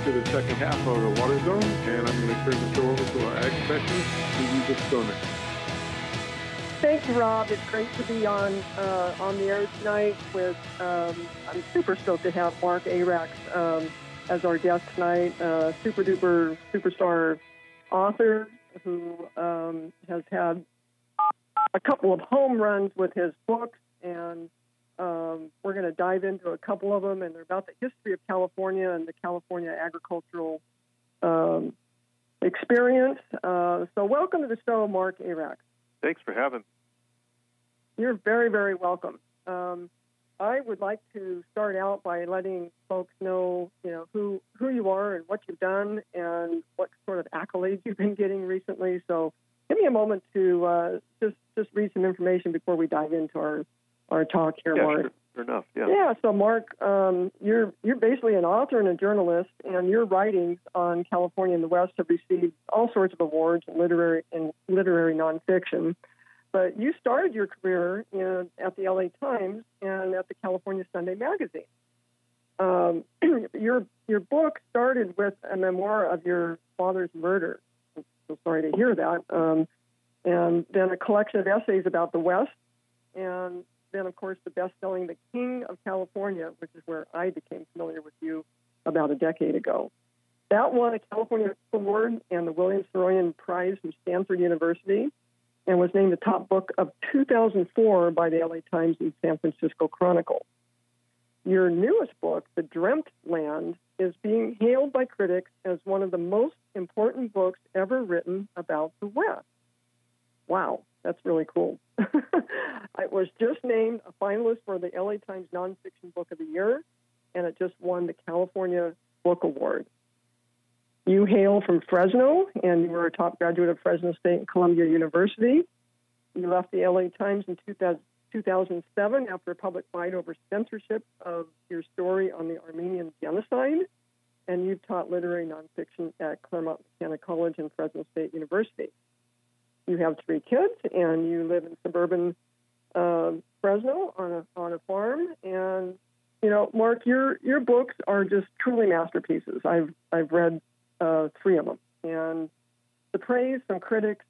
back to the second half of the Water Zone, and I'm going to turn the show over to our ag specialist, Susie Stoner. Thank you, Rob. It's great to be on the air tonight. With I'm super stoked to have Mark Arax as our guest tonight. Super duper superstar author who has had a couple of home runs with his books, and we're going to dive into a couple of them. And they're about the history of California and the California agricultural experience. So, welcome to the show, Mark Arax. Thanks for having me. You're very, very welcome. I would like to start out by letting folks know, who you are and what you've done and what sort of accolades you've been getting recently. So give me a moment to just read some information before we dive into our talk here, Mark. Sure enough, yeah. Yeah, so Mark, you're basically an author and a journalist, and your writings on California and the West have received all sorts of awards in literary nonfiction. But you started your career at the LA Times and at the California Sunday Magazine. Your book started with a memoir of your father's murder. I'm so sorry to hear that. And then a collection of essays about the West, and then, of course, the best-selling The King of California, which is where I became familiar with you about a decade ago. That won a California Award and the William Saroyan Prize from Stanford University, and was named the top book of 2004 by the LA Times and San Francisco Chronicle. Your newest book, The Dreamt Land, is being hailed by critics as one of the most important books ever written about the West. Wow, that's really cool. It was just named a finalist for the LA Times Nonfiction Book of the Year, and it just won the California Book Award. You hail from Fresno, and you were a top graduate of Fresno State and Columbia University. You left the LA Times in 2007 after a public fight over censorship of your story on the Armenian genocide, and you've taught literary nonfiction at Claremont McKenna College and Fresno State University. You have 3 kids, and you live in suburban Fresno on a farm. And Mark, your books are just truly masterpieces. I've read 3 of them, and the praise from critics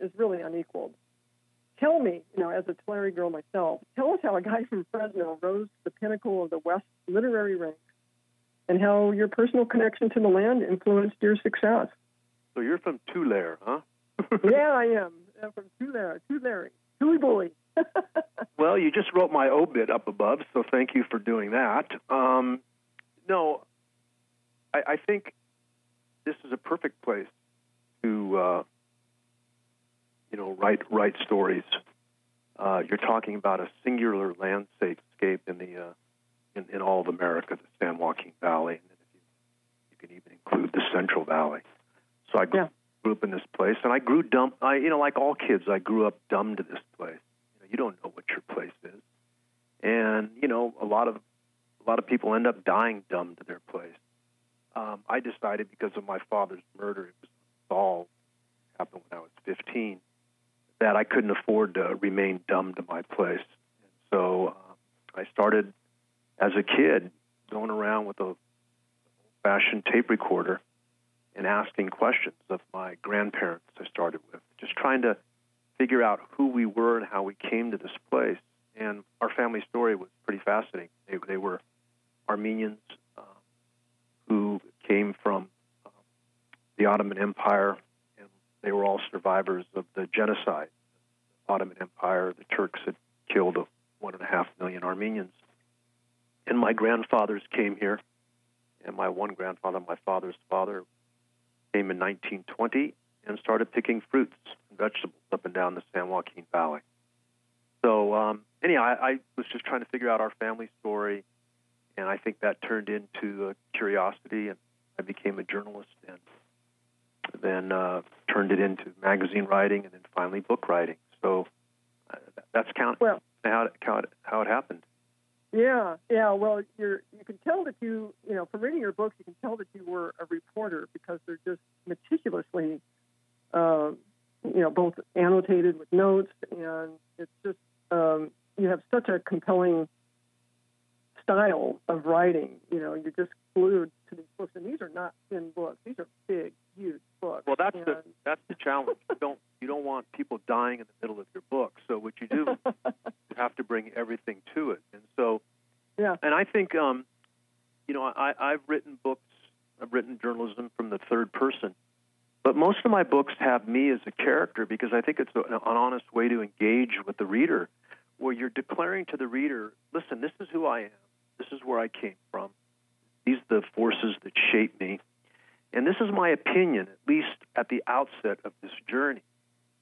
is really unequaled. Tell me, as a Tulare girl myself, tell us how a guy from Fresno rose to the pinnacle of the West literary ranks, and how your personal connection to the land influenced your success. So you're from Tulare, huh? Yeah, I am. I'm from Tulare. Tule Bully. Well, you just wrote my obit up above, so thank you for doing that. I think this is a perfect place to, write stories. You're talking about a singular landscape in the in all of America, the San Joaquin Valley, and you can even include the Central Valley. So I grew up in this place, and I grew dumb. Like all kids, I grew up dumb to this place. You don't know what your place is, and a lot of people end up dying dumb to their place. I decided, because of my father's murder, it was solved, happened when I was 15, that I couldn't afford to remain dumb to my place. And so I started as a kid going around with a old-fashioned tape recorder and asking questions of my grandparents. I started with just trying to figure out who we were and how we came to this place. And our family story was pretty fascinating. They were Armenians who came from the Ottoman Empire, and they were all survivors of the genocide. The Ottoman Empire, the Turks had killed 1.5 million Armenians. And my grandfathers came here, and my one grandfather, my father's father, came in 1920 and started picking fruits and vegetables up and down the San Joaquin Valley. So I was just trying to figure out our family story, and I think that turned into a curiosity, and I became a journalist, and then turned it into magazine writing, and then finally book writing. So that's how it happened. Yeah. Well, you can tell that you from reading your books, you can tell that you were a reporter, because they're just meticulously, both annotated with notes, and it's just you have such a compelling style of writing. You just glued to these books, and these are not thin books. These are big, huge books. Well, that's the challenge. You don't want people dying in the middle of your book. So what you do, you have to bring everything to it. And so, yeah. And I think, I've written books. I've written journalism from the third person, but most of my books have me as a character because I think it's an honest way to engage with the reader, where you're declaring to the reader, listen, this is who I am. This is where I came from. These are the forces that shape me. And this is my opinion, at least at the outset of this journey.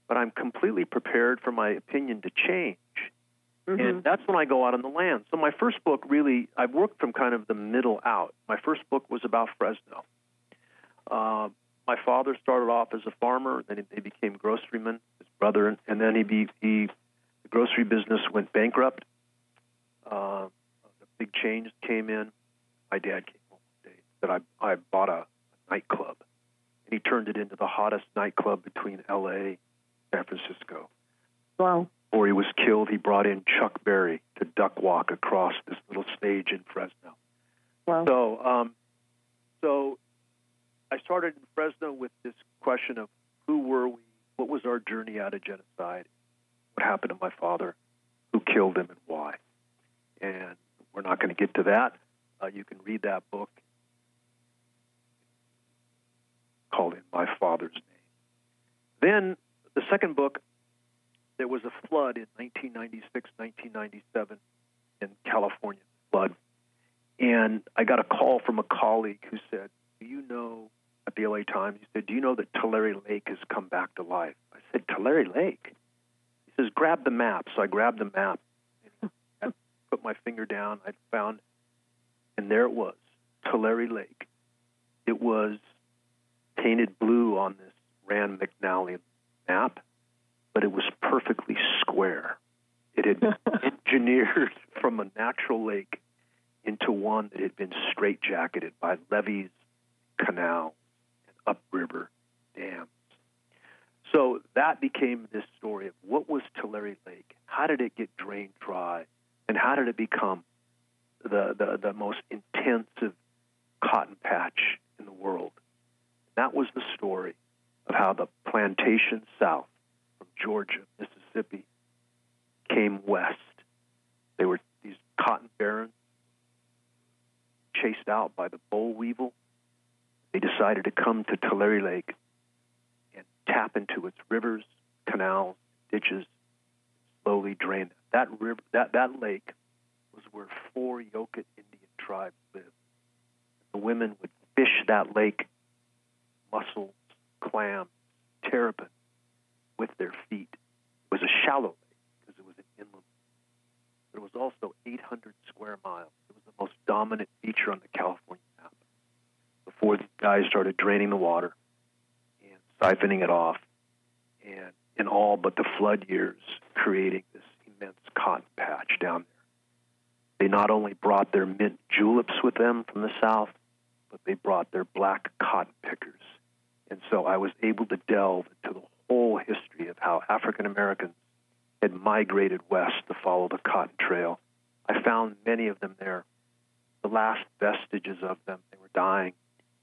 But I'm completely prepared for my opinion to change. Mm-hmm. And that's when I go out on the land. So my first book really, I've worked from kind of the middle out. My first book was about Fresno. My father started off as a farmer. Then he became groceryman, his brother. And then the grocery business went bankrupt. A big change came in. My dad came home one day that I bought a nightclub, and he turned it into the hottest nightclub between L.A. and San Francisco. Wow. Before he was killed, he brought in Chuck Berry to duck walk across this little stage in Fresno. Wow. So I started in Fresno with this question of who were we, what was our journey out of genocide, what happened to my father, who killed him, and why. And we're not going to get to that. You can read that book called In My Father's Name. Then the second book, there was a flood in 1996, 1997 in California, flood. And I got a call from a colleague who said, do you know, at the LA Times, he said, do you know that Tulare Lake has come back to life? I said, Tulare Lake? He says, grab the map. So I grabbed the map. And I put my finger down. I found... And there it was, Tulare Lake. It was painted blue on this Rand McNally map, but it was perfectly square. It had been engineered from a natural lake into one that had been straitjacketed by levees, canals, and upriver dams. So that became this story of what was Tulare Lake? How did it get drained dry? And how did it become the most intensive cotton patch in the world? And that was the story of how the plantation south from Georgia, Mississippi, came west. They were these cotton barons chased out by the boll weevil. They decided to come to Tulare Lake and tap into its rivers, canals, ditches, slowly drain that river, that lake. Was where 4 Yokut Indian tribes lived. The women would fish that lake, mussels, clams, terrapin, with their feet. It was a shallow lake because it was an inland. It was also 800 square miles. It was the most dominant feature on the California map. Before the guys started draining the water and siphoning it off, and in all but the flood years, creating this immense cotton patch down there. They not only brought their mint juleps with them from the south, but they brought their black cotton pickers. And so I was able to delve into the whole history of how African Americans had migrated west to follow the cotton trail. I found many of them there, the last vestiges of them. They were dying.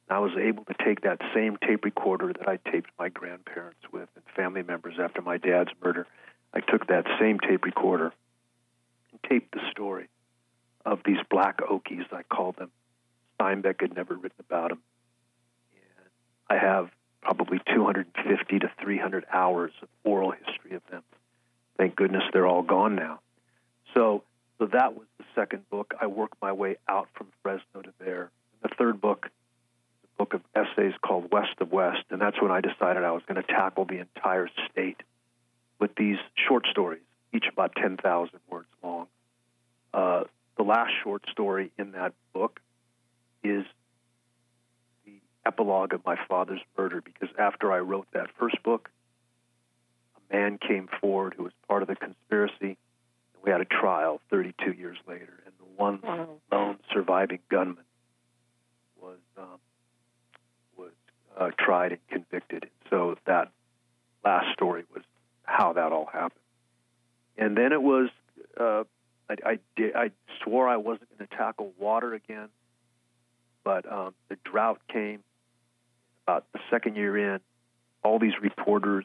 And I was able to take that same tape recorder that I taped my grandparents with and family members after my dad's murder. I took that same tape recorder and taped the story of these black Okies, I called them. Steinbeck had never written about them. And I have probably 250 to 300 hours of oral history of them. Thank goodness they're all gone now. So that was the second book. I worked my way out from Fresno to there. The third book is a book of essays called West of West, and that's when I decided I was going to tackle the entire state with these short stories, each about 10,000 words long. The last short story in that book is the epilogue of my father's murder, because after I wrote that first book, a man came forward who was part of the conspiracy, and we had a trial 32 years later, and the one lone surviving gunman was tried and convicted. And so that last story was how that all happened. And then it was... I swore I wasn't going to tackle water again, but the drought came about the second year in. All these reporters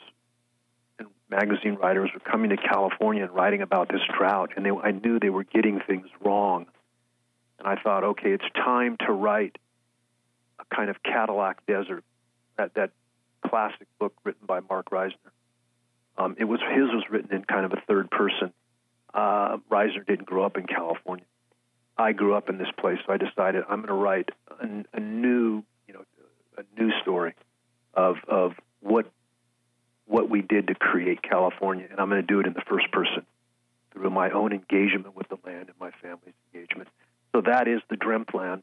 and magazine writers were coming to California and writing about this drought, and I knew they were getting things wrong. And I thought, okay, it's time to write a kind of Cadillac Desert, that classic book written by Mark Reisner. His was written in kind of a third person. Reisner didn't grow up in California. I grew up in this place, so I decided I'm going to write a new story of what we did to create California, and I'm going to do it in the first person through my own engagement with the land and my family's engagement. So that is The Dreamt Land.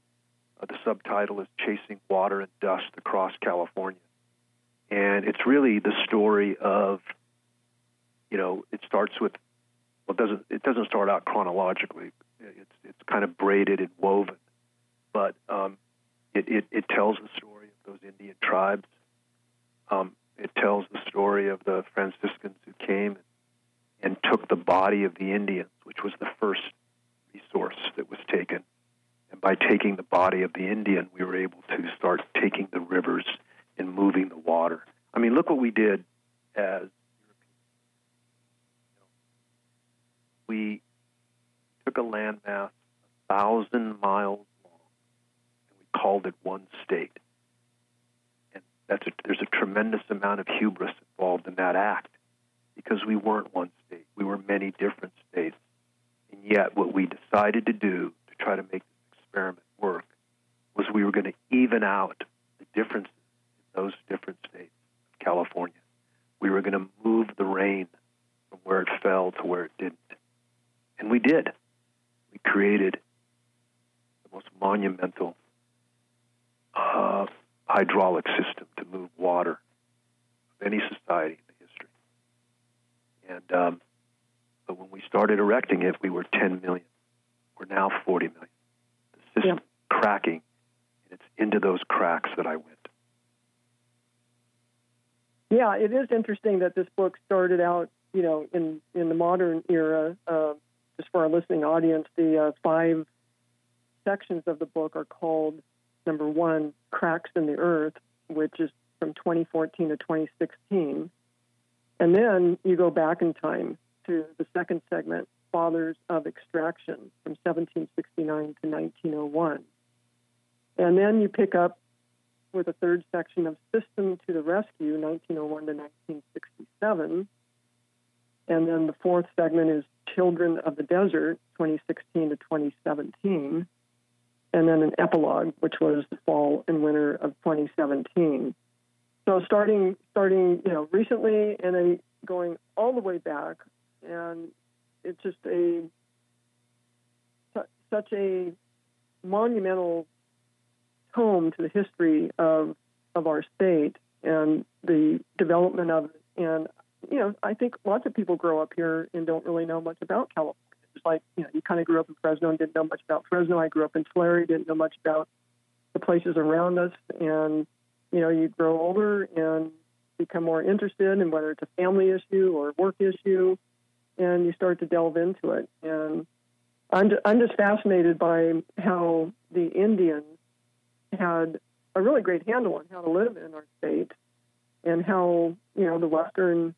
The subtitle is Chasing Water and Dust Across California. And it's really the story of, it starts with, it doesn't start out chronologically. It's kind of braided and woven. But it tells the story of those Indian tribes. It tells the story of the Franciscans who came and took the body of the Indians, which was the first resource that was taken. And by taking the body of the Indian, we were able to start taking the rivers and moving the water. I mean, look what we did as Europeans. We took a landmass 1,000 miles long, and we called it one state. And there's a tremendous amount of hubris involved in that act, because we weren't one state. We were many different states. And yet what we decided to do to try to make this experiment work was we were going to even out the differences in those different states of California. We were going to move the rain from where it fell to where it didn't. And we did. We created the most monumental hydraulic system to move water of any society in the history. And but when we started erecting it, we were 10 million. We're now 40 million. The system is cracking, and it's into those cracks that I went. Yeah, it is interesting that this book started out, in the modern era. Just for our listening audience, the 5 sections of the book are called, number 1, Cracks in the Earth, which is from 2014 to 2016. And then you go back in time to the second segment, Fathers of Extraction, from 1769 to 1901. And then you pick up with a third section of System to the Rescue, 1901 to 1967. And then the fourth segment is Children of the Desert, 2016 to 2017. And then an epilogue, which was the fall and winter of 2017. So starting recently and then going all the way back, and it's just such a monumental tome to the history of our state and the development of it. And I think lots of people grow up here and don't really know much about California. It's like, you kind of grew up in Fresno and didn't know much about Fresno. I grew up in Tulare, didn't know much about the places around us. And, you grow older and become more interested in whether it's a family issue or a work issue, and you start to delve into it. And I'm just fascinated by how the Indians had a really great handle on how to live in our state and how, the Western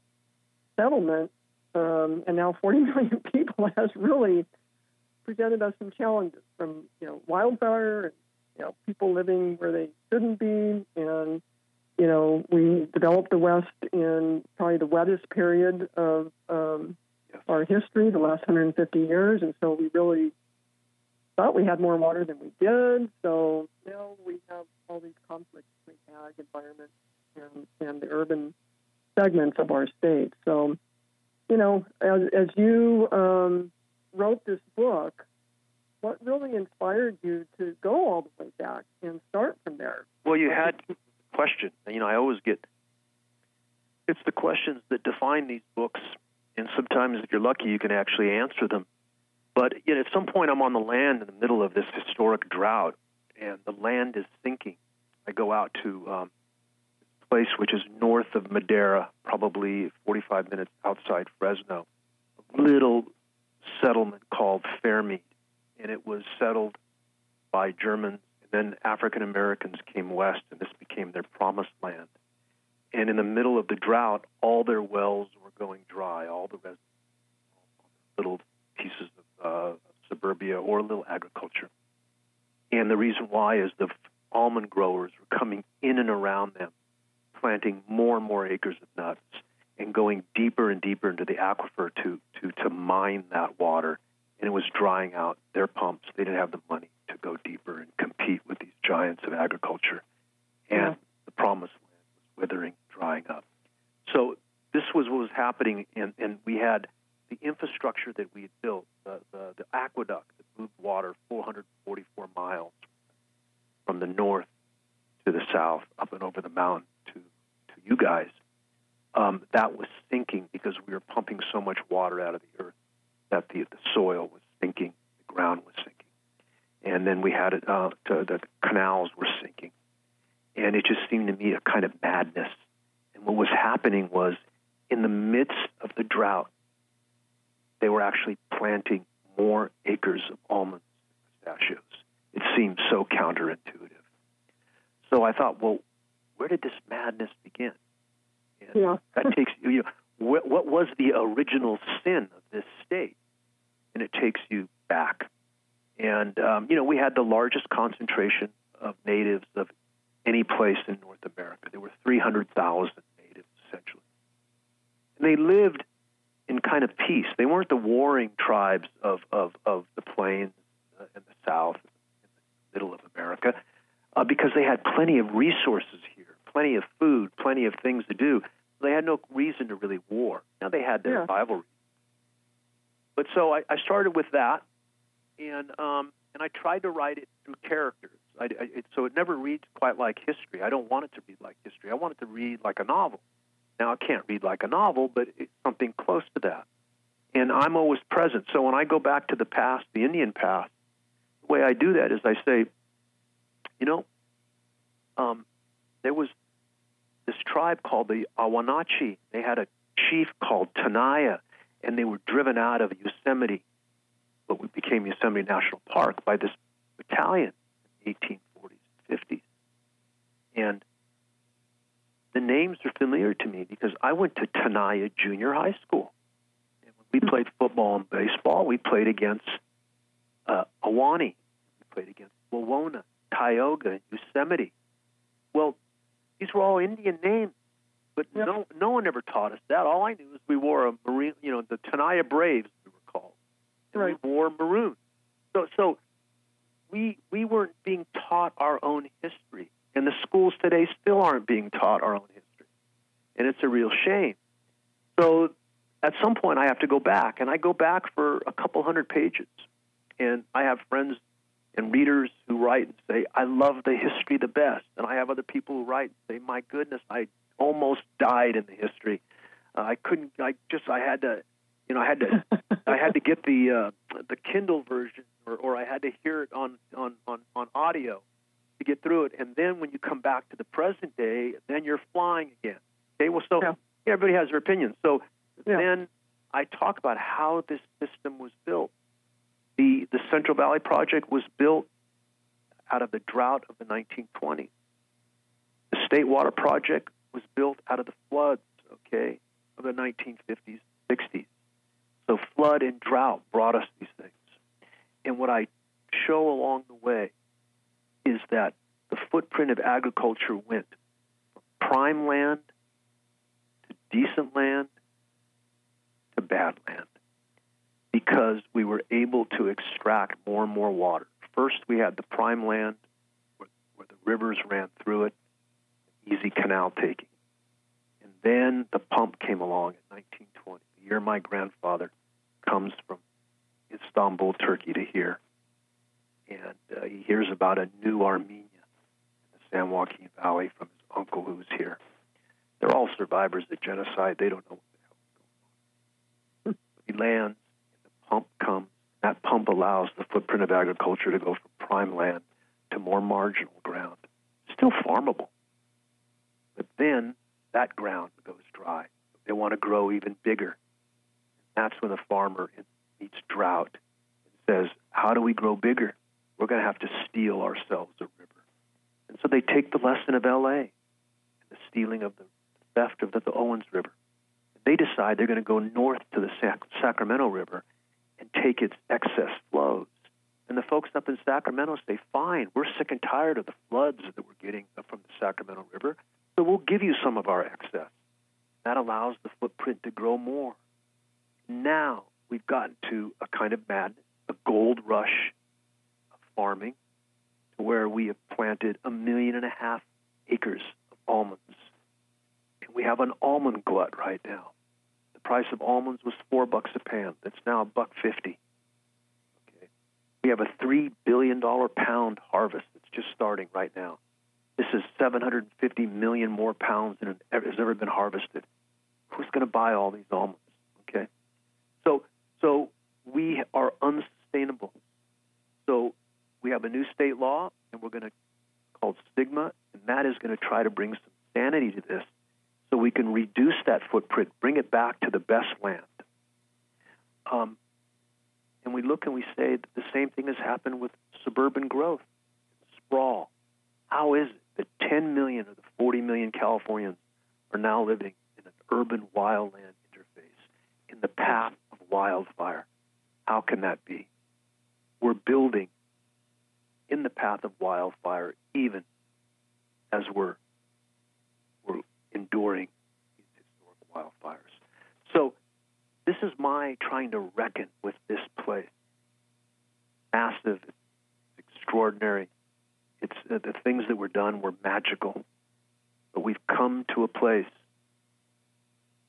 settlement, and now 40 million people, has really presented us some challenges, from, wildfire and, people living where they shouldn't be. And, we developed the West in probably the wettest period of our history, the last 150 years. And so we really thought we had more water than we did. So now we have all these conflicts between ag, environment, and the urban segments of our state. So, as you wrote this book, what really inspired you to go all the way back and start from there? Well, you had the question. I always get, it's the questions that define these books, and sometimes if you're lucky, you can actually answer them. But at some point, I'm on the land in the middle of this historic drought, and the land is sinking. I go out to place which is north of Madera, probably 45 minutes outside Fresno, a little settlement called Fairmead, and it was settled by Germans and then African Americans came west, and this became their promised land. And in the middle of the drought, all their wells were going dry, all the residues, little pieces of suburbia or little agriculture. And the reason why is the almond growers were coming in and around them, planting more and more acres of nuts and going deeper and deeper into the aquifer to mine that water. And it was drying out their pumps. They didn't have the money to go deeper and compete with these giants of agriculture. And the promised land was withering, drying up. So this was what was happening, and we had the infrastructure that we had built, the aqueduct that moved water 444 miles from the north to the south, up and over the mountain to you guys, that was sinking because we were pumping so much water out of the earth that the soil was sinking, the ground was sinking. And then we had the canals were sinking. And it just seemed to me a kind of madness. And what was happening was, in the midst of the drought, they were actually planting more acres of almonds and pistachios. It seemed so counterintuitive. So I thought, well, where did this madness begin? And that takes you know, what was the original sin of this state? And it takes you back. And, we had the largest concentration of natives of any place in North America. There were 300,000 natives, essentially. And they lived in kind of peace. They weren't the warring tribes of the plains and the south and the middle of America because they had plenty of resources here, plenty of food, plenty of things to do. They had no reason to really war. Now, they had their rivalry. But so I started with that, and I tried to write it through characters. So it never reads quite like history. I don't want it to read like history. I want it to read like a novel. Now, I can't read like a novel, but it's something close to that. And I'm always present. So when I go back to the past, the Indian past, the way I do that is I say, there was this tribe called the Awanachi. They had a chief called Tanaya, and they were driven out of Yosemite, what became Yosemite National Park, by this battalion in the 1840s, 50s. And the names are familiar to me because I went to Tenaya Junior High School. And when we played football and baseball, we played against Awani. We played against Wawona, Tioga, and Yosemite. Well, these were all Indian names, but no one ever taught us that. All I knew is we wore a maroon, the Tenaya Braves, we were called. And we wore maroon. So we weren't being taught our own history. And the schools today still aren't being taught our own history. And it's a real shame. So at some point I have to go back, and I go back for a couple hundred pages. And I have friends and readers who write and say, I love the history the best. And I have other people who write and say, my goodness, I almost died in the history. I had to get the Kindle version, or I had to hear it on audio to get through it. And then when you come back to the present day, then you're flying again. Okay, well, so everybody has their opinions. So then I talk about how this system was built. The Central Valley Project was built out of the drought of the 1920s. The State Water Project was built out of the floods, of the 1950s, 60s. So flood and drought brought us these things. And what I show along the way is that the footprint of agriculture went from prime land to decent land to bad land, because we were able to extract more and more water. First, we had the prime land where the rivers ran through it, easy canal taking. And then the pump came along in 1920, the year my grandfather comes from Istanbul, Turkey, to here. And he hears about a new Armenia in the San Joaquin Valley from his uncle who was here. They're all survivors of genocide. They don't know what the hell is going on. He lands. Pump comes. That pump allows the footprint of agriculture to go from prime land to more marginal ground, still farmable. But then that ground goes dry. They want to grow even bigger. That's when the farmer meets drought and says, how do we grow bigger? We're going to have to steal ourselves a river. And so they take the lesson of L.A., the stealing of the theft of the Owens River. They decide they're going to go north to the Sacramento River and take its excess flows. And the folks up in Sacramento say, fine, we're sick and tired of the floods that we're getting from the Sacramento River, so we'll give you some of our excess. That allows the footprint to grow more. Now we've gotten to a kind of madness, a gold rush of farming, where we have planted 1.5 million acres of almonds. And we have an almond glut right now. The price of almonds was $4 a pound. It's now $1.50. Okay. We have a $3 billion pound harvest that's just starting right now. This is 750 million more pounds than has ever been harvested. Who's going to buy all these almonds? Okay. So we are unsustainable. So we have a new state law, and we're going to call it SGMA, and that is going to try to bring some sanity to this so we can reduce that footprint, bring it back to the best land. And we look and we say that the same thing has happened with suburban growth, sprawl. How is it that 10 million of the 40 million Californians are now living in an urban-wildland interface in the path of wildfire? How can that be? We're building in the path of wildfire, even as we're enduring these historic wildfires. So this is my trying to reckon with this place. Massive, extraordinary. It's the things that were done were magical. But we've come to a place,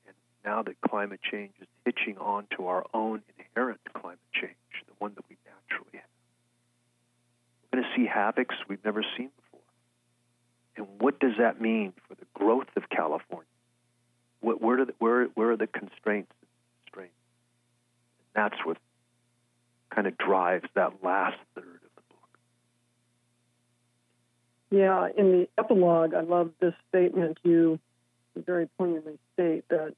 and now that climate change is hitching on to our own inherent climate change, the one that we naturally have. We're going to see havocs we've never seen before. And what does that mean for the growth of California? Where are the constraints? And that's what kind of drives that last third of the book. Yeah, in the epilogue, I love this statement. You very poignantly state that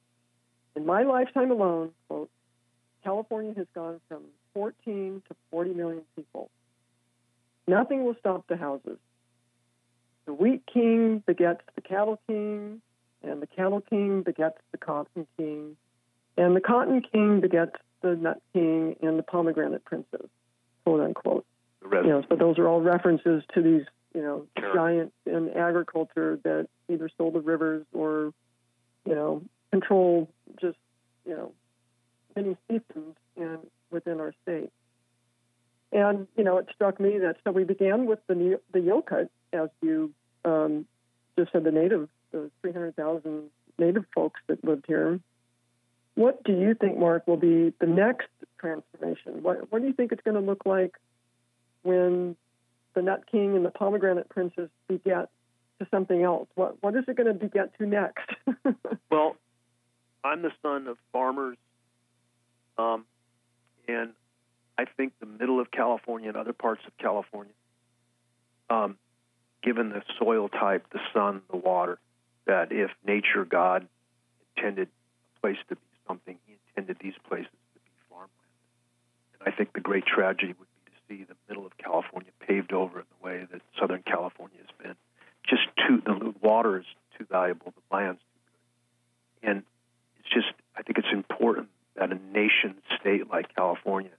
in my lifetime alone, quote, California has gone from 14 to 40 million people. Nothing will stop the houses. The wheat king begets the cattle king, and the cattle king begets the cotton king, and the cotton king begets the nut king and the pomegranate princess, quote unquote. So those are all references to these, giants in agriculture that either stole the rivers or, control just, many systems within our state. And, it struck me that, so we began with the Yokut, as you just said, the 300,000 native folks that lived here. What do you think, Mark, will be the next transformation? What do you think it's going to look like when the Nut King and the Pomegranate Princess beget to something else? What is it going to beget to next? Well, I'm the son of farmers, and I think the middle of California and other parts of California, given the soil type, the sun, the water, that if nature, God, intended a place to be something, he intended these places to be farmland. And I think the great tragedy would be to see the middle of California paved over in the way that Southern California has been. The water is too valuable, the land's too good. And I think it's important that a nation state like California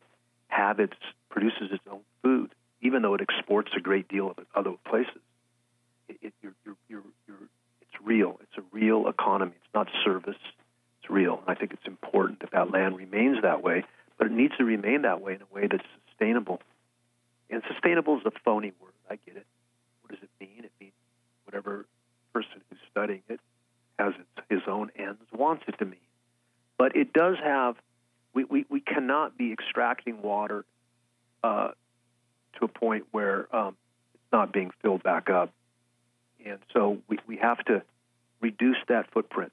produces its own food, even though it exports a great deal of it other places. It's real. It's a real economy. It's not service. It's real. And I think it's important that land remains that way, but it needs to remain that way in a way that's sustainable. And sustainable is a phony word. I get it. What does it mean? It means whatever person who's studying it has his own ends, wants it to mean. But it does have We cannot be extracting water to a point where it's not being filled back up. And so we have to reduce that footprint.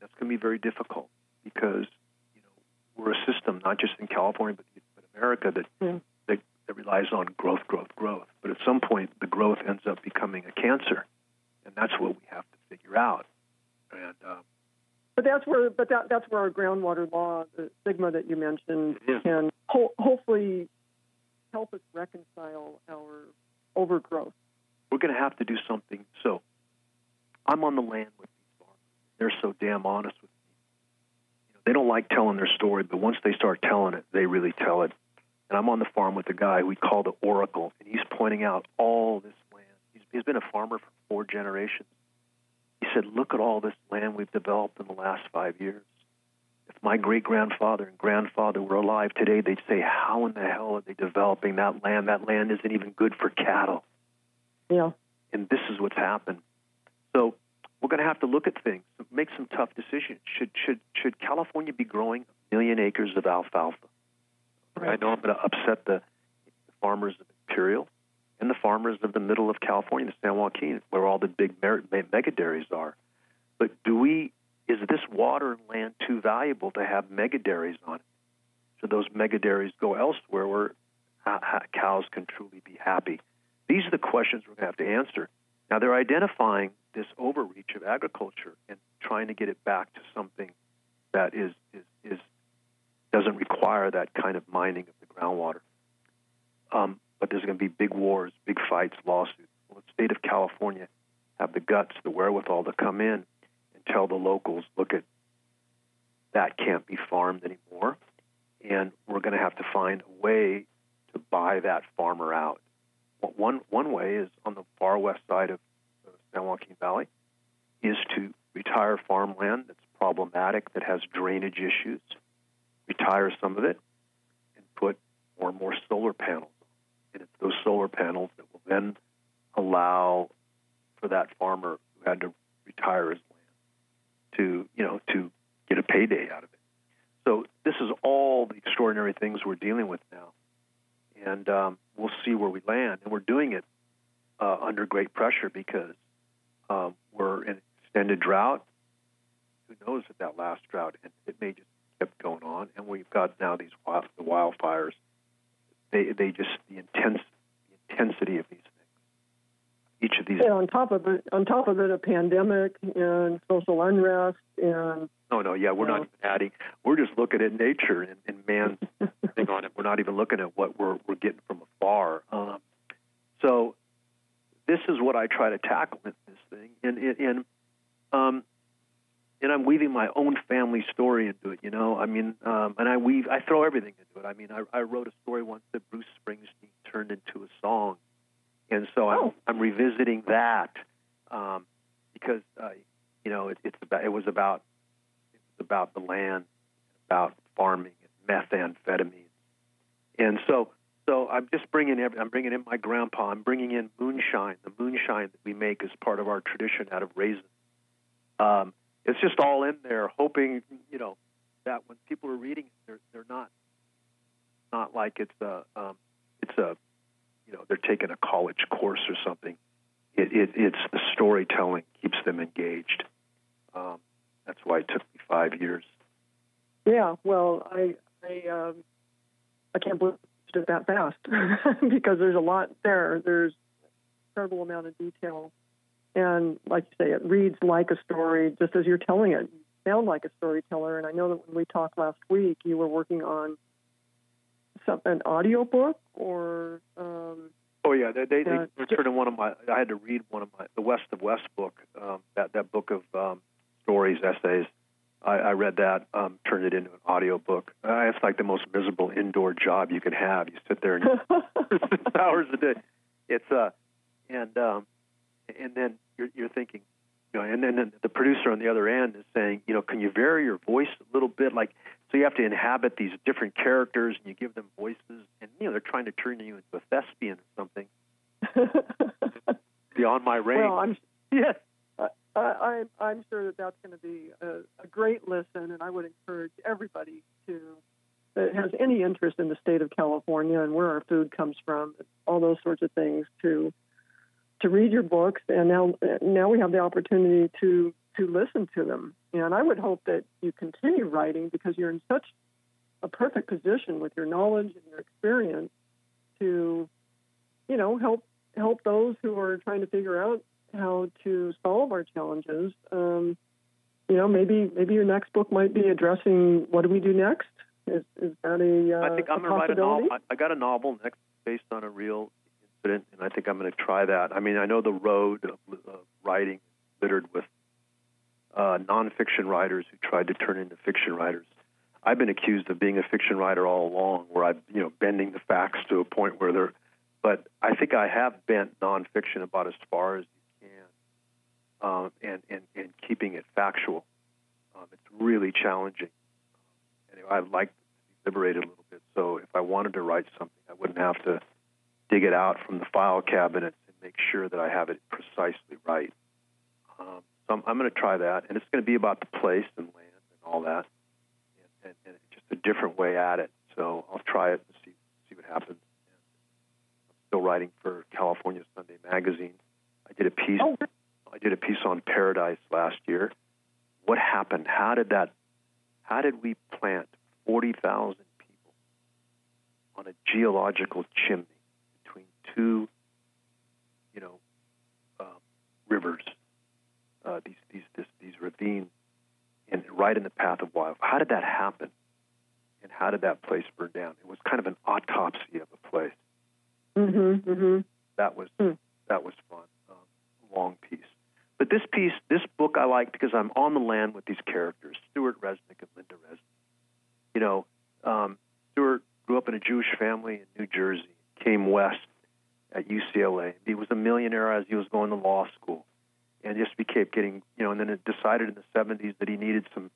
That's going to be very difficult because, we're a system, not just in California, but America, that relies on growth. But at some point, the growth ends up becoming a cancer, and that's what we have to figure out. And But that's where our groundwater law, the SGMA that you mentioned, can hopefully help us reconcile our overgrowth. We're going to have to do something. So I'm on the land with these farmers. They're so damn honest with me. You know, they don't like telling their story, but once they start telling it, they really tell it. And I'm on the farm with a guy we call the Oracle, and he's pointing out all this land. He's been a farmer for 4 generations. He said, look at all this land we've developed in the last 5 years. If my great-grandfather and grandfather were alive today, they'd say, how in the hell are they developing that land? That land isn't even good for cattle. Yeah. And this is what's happened. So we're going to have to look at things, make some tough decisions. Should California be growing 1 million acres of alfalfa? Right. I know I'm going to upset the farmers of Imperial and the farmers of the middle of California, the San Joaquin, where all the big mega dairies are. But is this water and land too valuable to have mega dairies on it? Should those mega dairies go elsewhere where cows can truly be happy? These are the questions we're going to have to answer. Now, they're identifying this overreach of agriculture and trying to get it back to something that doesn't require that kind of mining of the groundwater. But there's going to be big wars, big fights, lawsuits. Well, the state of California have the guts, the wherewithal to come in and tell the locals, look, that can't be farmed anymore, and we're going to have to find a way to buy that farmer out. One way is on the far west side of the San Joaquin Valley is to retire farmland that's problematic, that has drainage issues, retire some of it, and put more and more solar panels. And it's those solar panels that will then allow for that farmer who had to retire his land to get a payday out of it. So this is all the extraordinary things we're dealing with now. And we'll see where we land. And we're doing it under great pressure because we're in extended drought. Who knows if that last drought, and it may just kept going on. And we've got now these wildfires. They just the intensity of these things. Each of these. Yeah, on top of it, a pandemic and social unrest and. No, yeah, we're not even adding. We're just looking at nature and man's thing on it. We're not even looking at what we're getting from afar. So this is what I try to tackle in this thing, and I'm weaving my own family story into it. And I throw everything into it. I mean, I wrote a story once that Bruce Springsteen turned into a song, and so I'm revisiting that because it was about the land, about farming, and methamphetamine, and so I'm just bringing in my grandpa. I'm bringing in moonshine, the moonshine that we make as part of our tradition out of raisins. It's just all in there, hoping that when people are reading it, they're not like they're taking a college course or something. It's the storytelling keeps them engaged. That's why it took me 5 years. Yeah, well, I can't believe it did that fast because there's a lot there. There's an incredible amount of detail. And like you say, it reads like a story just as you're telling it. You sound like a storyteller. And I know that when we talked last week, you were working on an audio book or... they turned in one of my... I had to read one of my... The West of West book, that book of... stories, essays. I read that, turned it into an audio book. It's like the most miserable indoor job you could have. You sit there and 6 hours a day. It's and then you're thinking, and then the producer on the other end is saying, can you vary your voice a little bit? Like, so you have to inhabit these different characters and you give them voices, and they're trying to turn you into a thespian or something. Beyond my range. Well, yes. I'm sure that's going to be a great listen, and I would encourage everybody that has any interest in the state of California and where our food comes from, all those sorts of things, to read your books. And now we have the opportunity to listen to them. And I would hope that you continue writing because you're in such a perfect position with your knowledge and your experience to, help those who are trying to figure out how to solve our challenges. Maybe your next book might be addressing what do we do next. Is that a I think I'm going to write a novel. I got a novel next based on a real confident, and I think I'm going to try that. I mean, I know the road of writing is littered with nonfiction writers who tried to turn into fiction writers. I've been accused of being a fiction writer all along, where I'm, bending the facts to a point where they're. But I think I have bent nonfiction about as far as you can, and keeping it factual. It's really challenging. Anyway, I'd like to be liberated a little bit. So if I wanted to write something, I wouldn't have to dig it out from the file cabinets and make sure that I have it precisely right. So I'm going to try that, and it's going to be about the place and land and all that, and just a different way at it. So I'll try it and see what happens. And I'm still writing for California Sunday Magazine. I did a piece on Paradise last year. What happened? How did we plant 40,000 people on a geological chimney between two, rivers? These ravines, and right in the path of wildfire. How did that happen? And how did that place burn down? It was kind of an autopsy of a place. Mm-hmm, mm-hmm. That was fun. Long piece, but this book I like because I'm on the land with these characters, Stuart Resnick and Linda Resnick. Stuart grew up in a Jewish family in New Jersey, came west at UCLA. He was a millionaire as he was going to law school. And just kept getting, and then it decided in the 70s that he needed some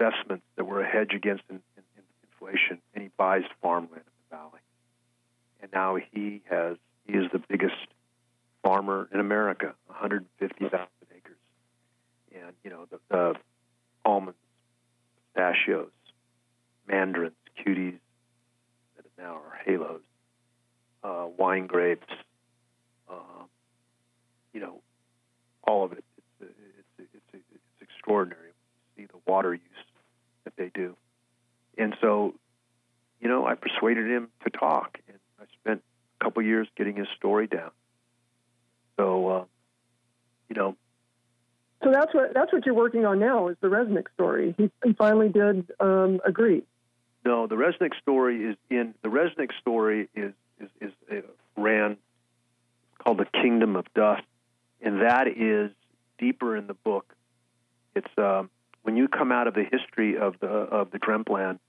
investments that were a hedge against inflation, and he buys farmland in the valley. And now he is the biggest farmer in America, 150,000 acres, and the almonds, pistachios, mandarins, cuties that now are halos, wine grapes, all of it. It's extraordinary to see the water use that they do. And so, I persuaded him to talk, and I spent a couple years getting his story down. So, So that's what you're working on now is the Resnick story. He finally did agree. No, the Resnick story ran called The Kingdom of Dust. And that is deeper in the book. It's when you come out of the history of the Dreamt Land,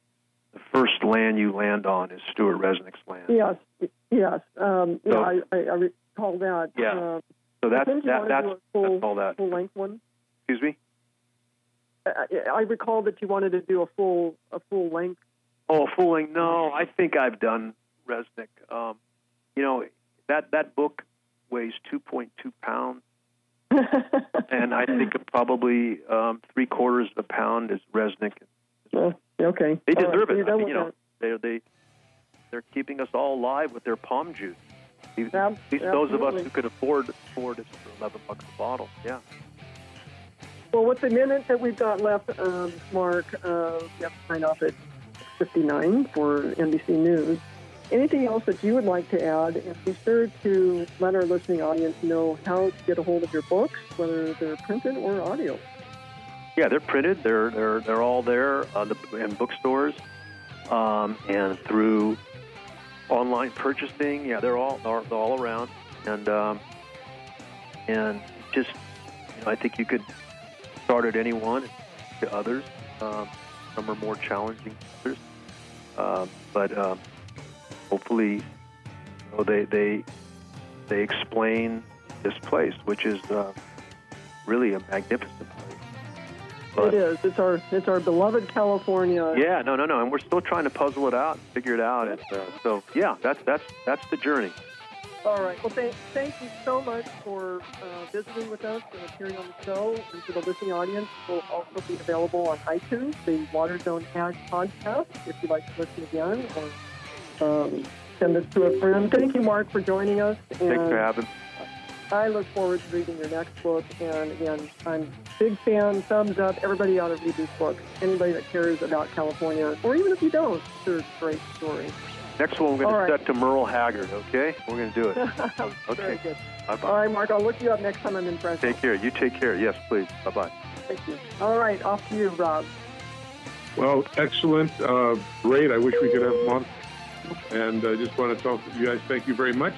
the first land you land on is Stuart Resnick's land. Yes. I recall that. Yeah. So that's all that. Full length one. Excuse me. I recall that you wanted to do a full length. Oh, full length? No, I think I've done Resnick. That book weighs 2.2 pounds, and I think probably 3/4 of a pound is Resnick. Well, okay, they deserve it. I mean, they're keeping us all alive with their palm juice. At least those of us who could afford it for $11 a bottle. Yeah. Well, with the minute that we've got left, Mark, we have to sign off at 59 for NBC News. Anything else that you would like to add? And be sure to let our listening audience know how to get a hold of your books, whether they're printed or audio. Yeah, they're printed. They're all there in bookstores and through online purchasing. Yeah, they're all around. And I think you could start at any one to others. Some are more challenging than others, but hopefully, they explain this place, which is really a magnificent place. But it is. It's our beloved California. Yeah, no, and we're still trying to puzzle it out, figure it out, and that's the journey. All right. Well, thank you so much for visiting with us and appearing on the show. And to the listening audience, we'll also be available on iTunes, the Water Zone Ag Podcast, if you'd like to listen again. Or send this to a friend. Thank you, Mark, for joining us. And thanks for having me. I look forward to reading your next book. And again, I'm a big fan. Thumbs up. Everybody ought to read this book. Anybody that cares about California, or even if you don't, it's a great story. Next one, we're going to set to Merle Haggard, okay? We're going to do it. Okay. Good. Bye-bye. All right, Mark, I'll look you up next time I'm in Fresno. Take care. You take care. Yes, please. Bye-bye. Thank you. All right, off to you, Rob. Well, excellent. Great. I wish we could have Mark And I just want to tell you guys, thank you very much.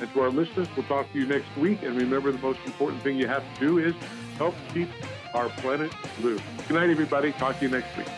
And to our listeners, we'll talk to you next week. And remember, the most important thing you have to do is help keep our planet blue. Good night, everybody. Talk to you next week.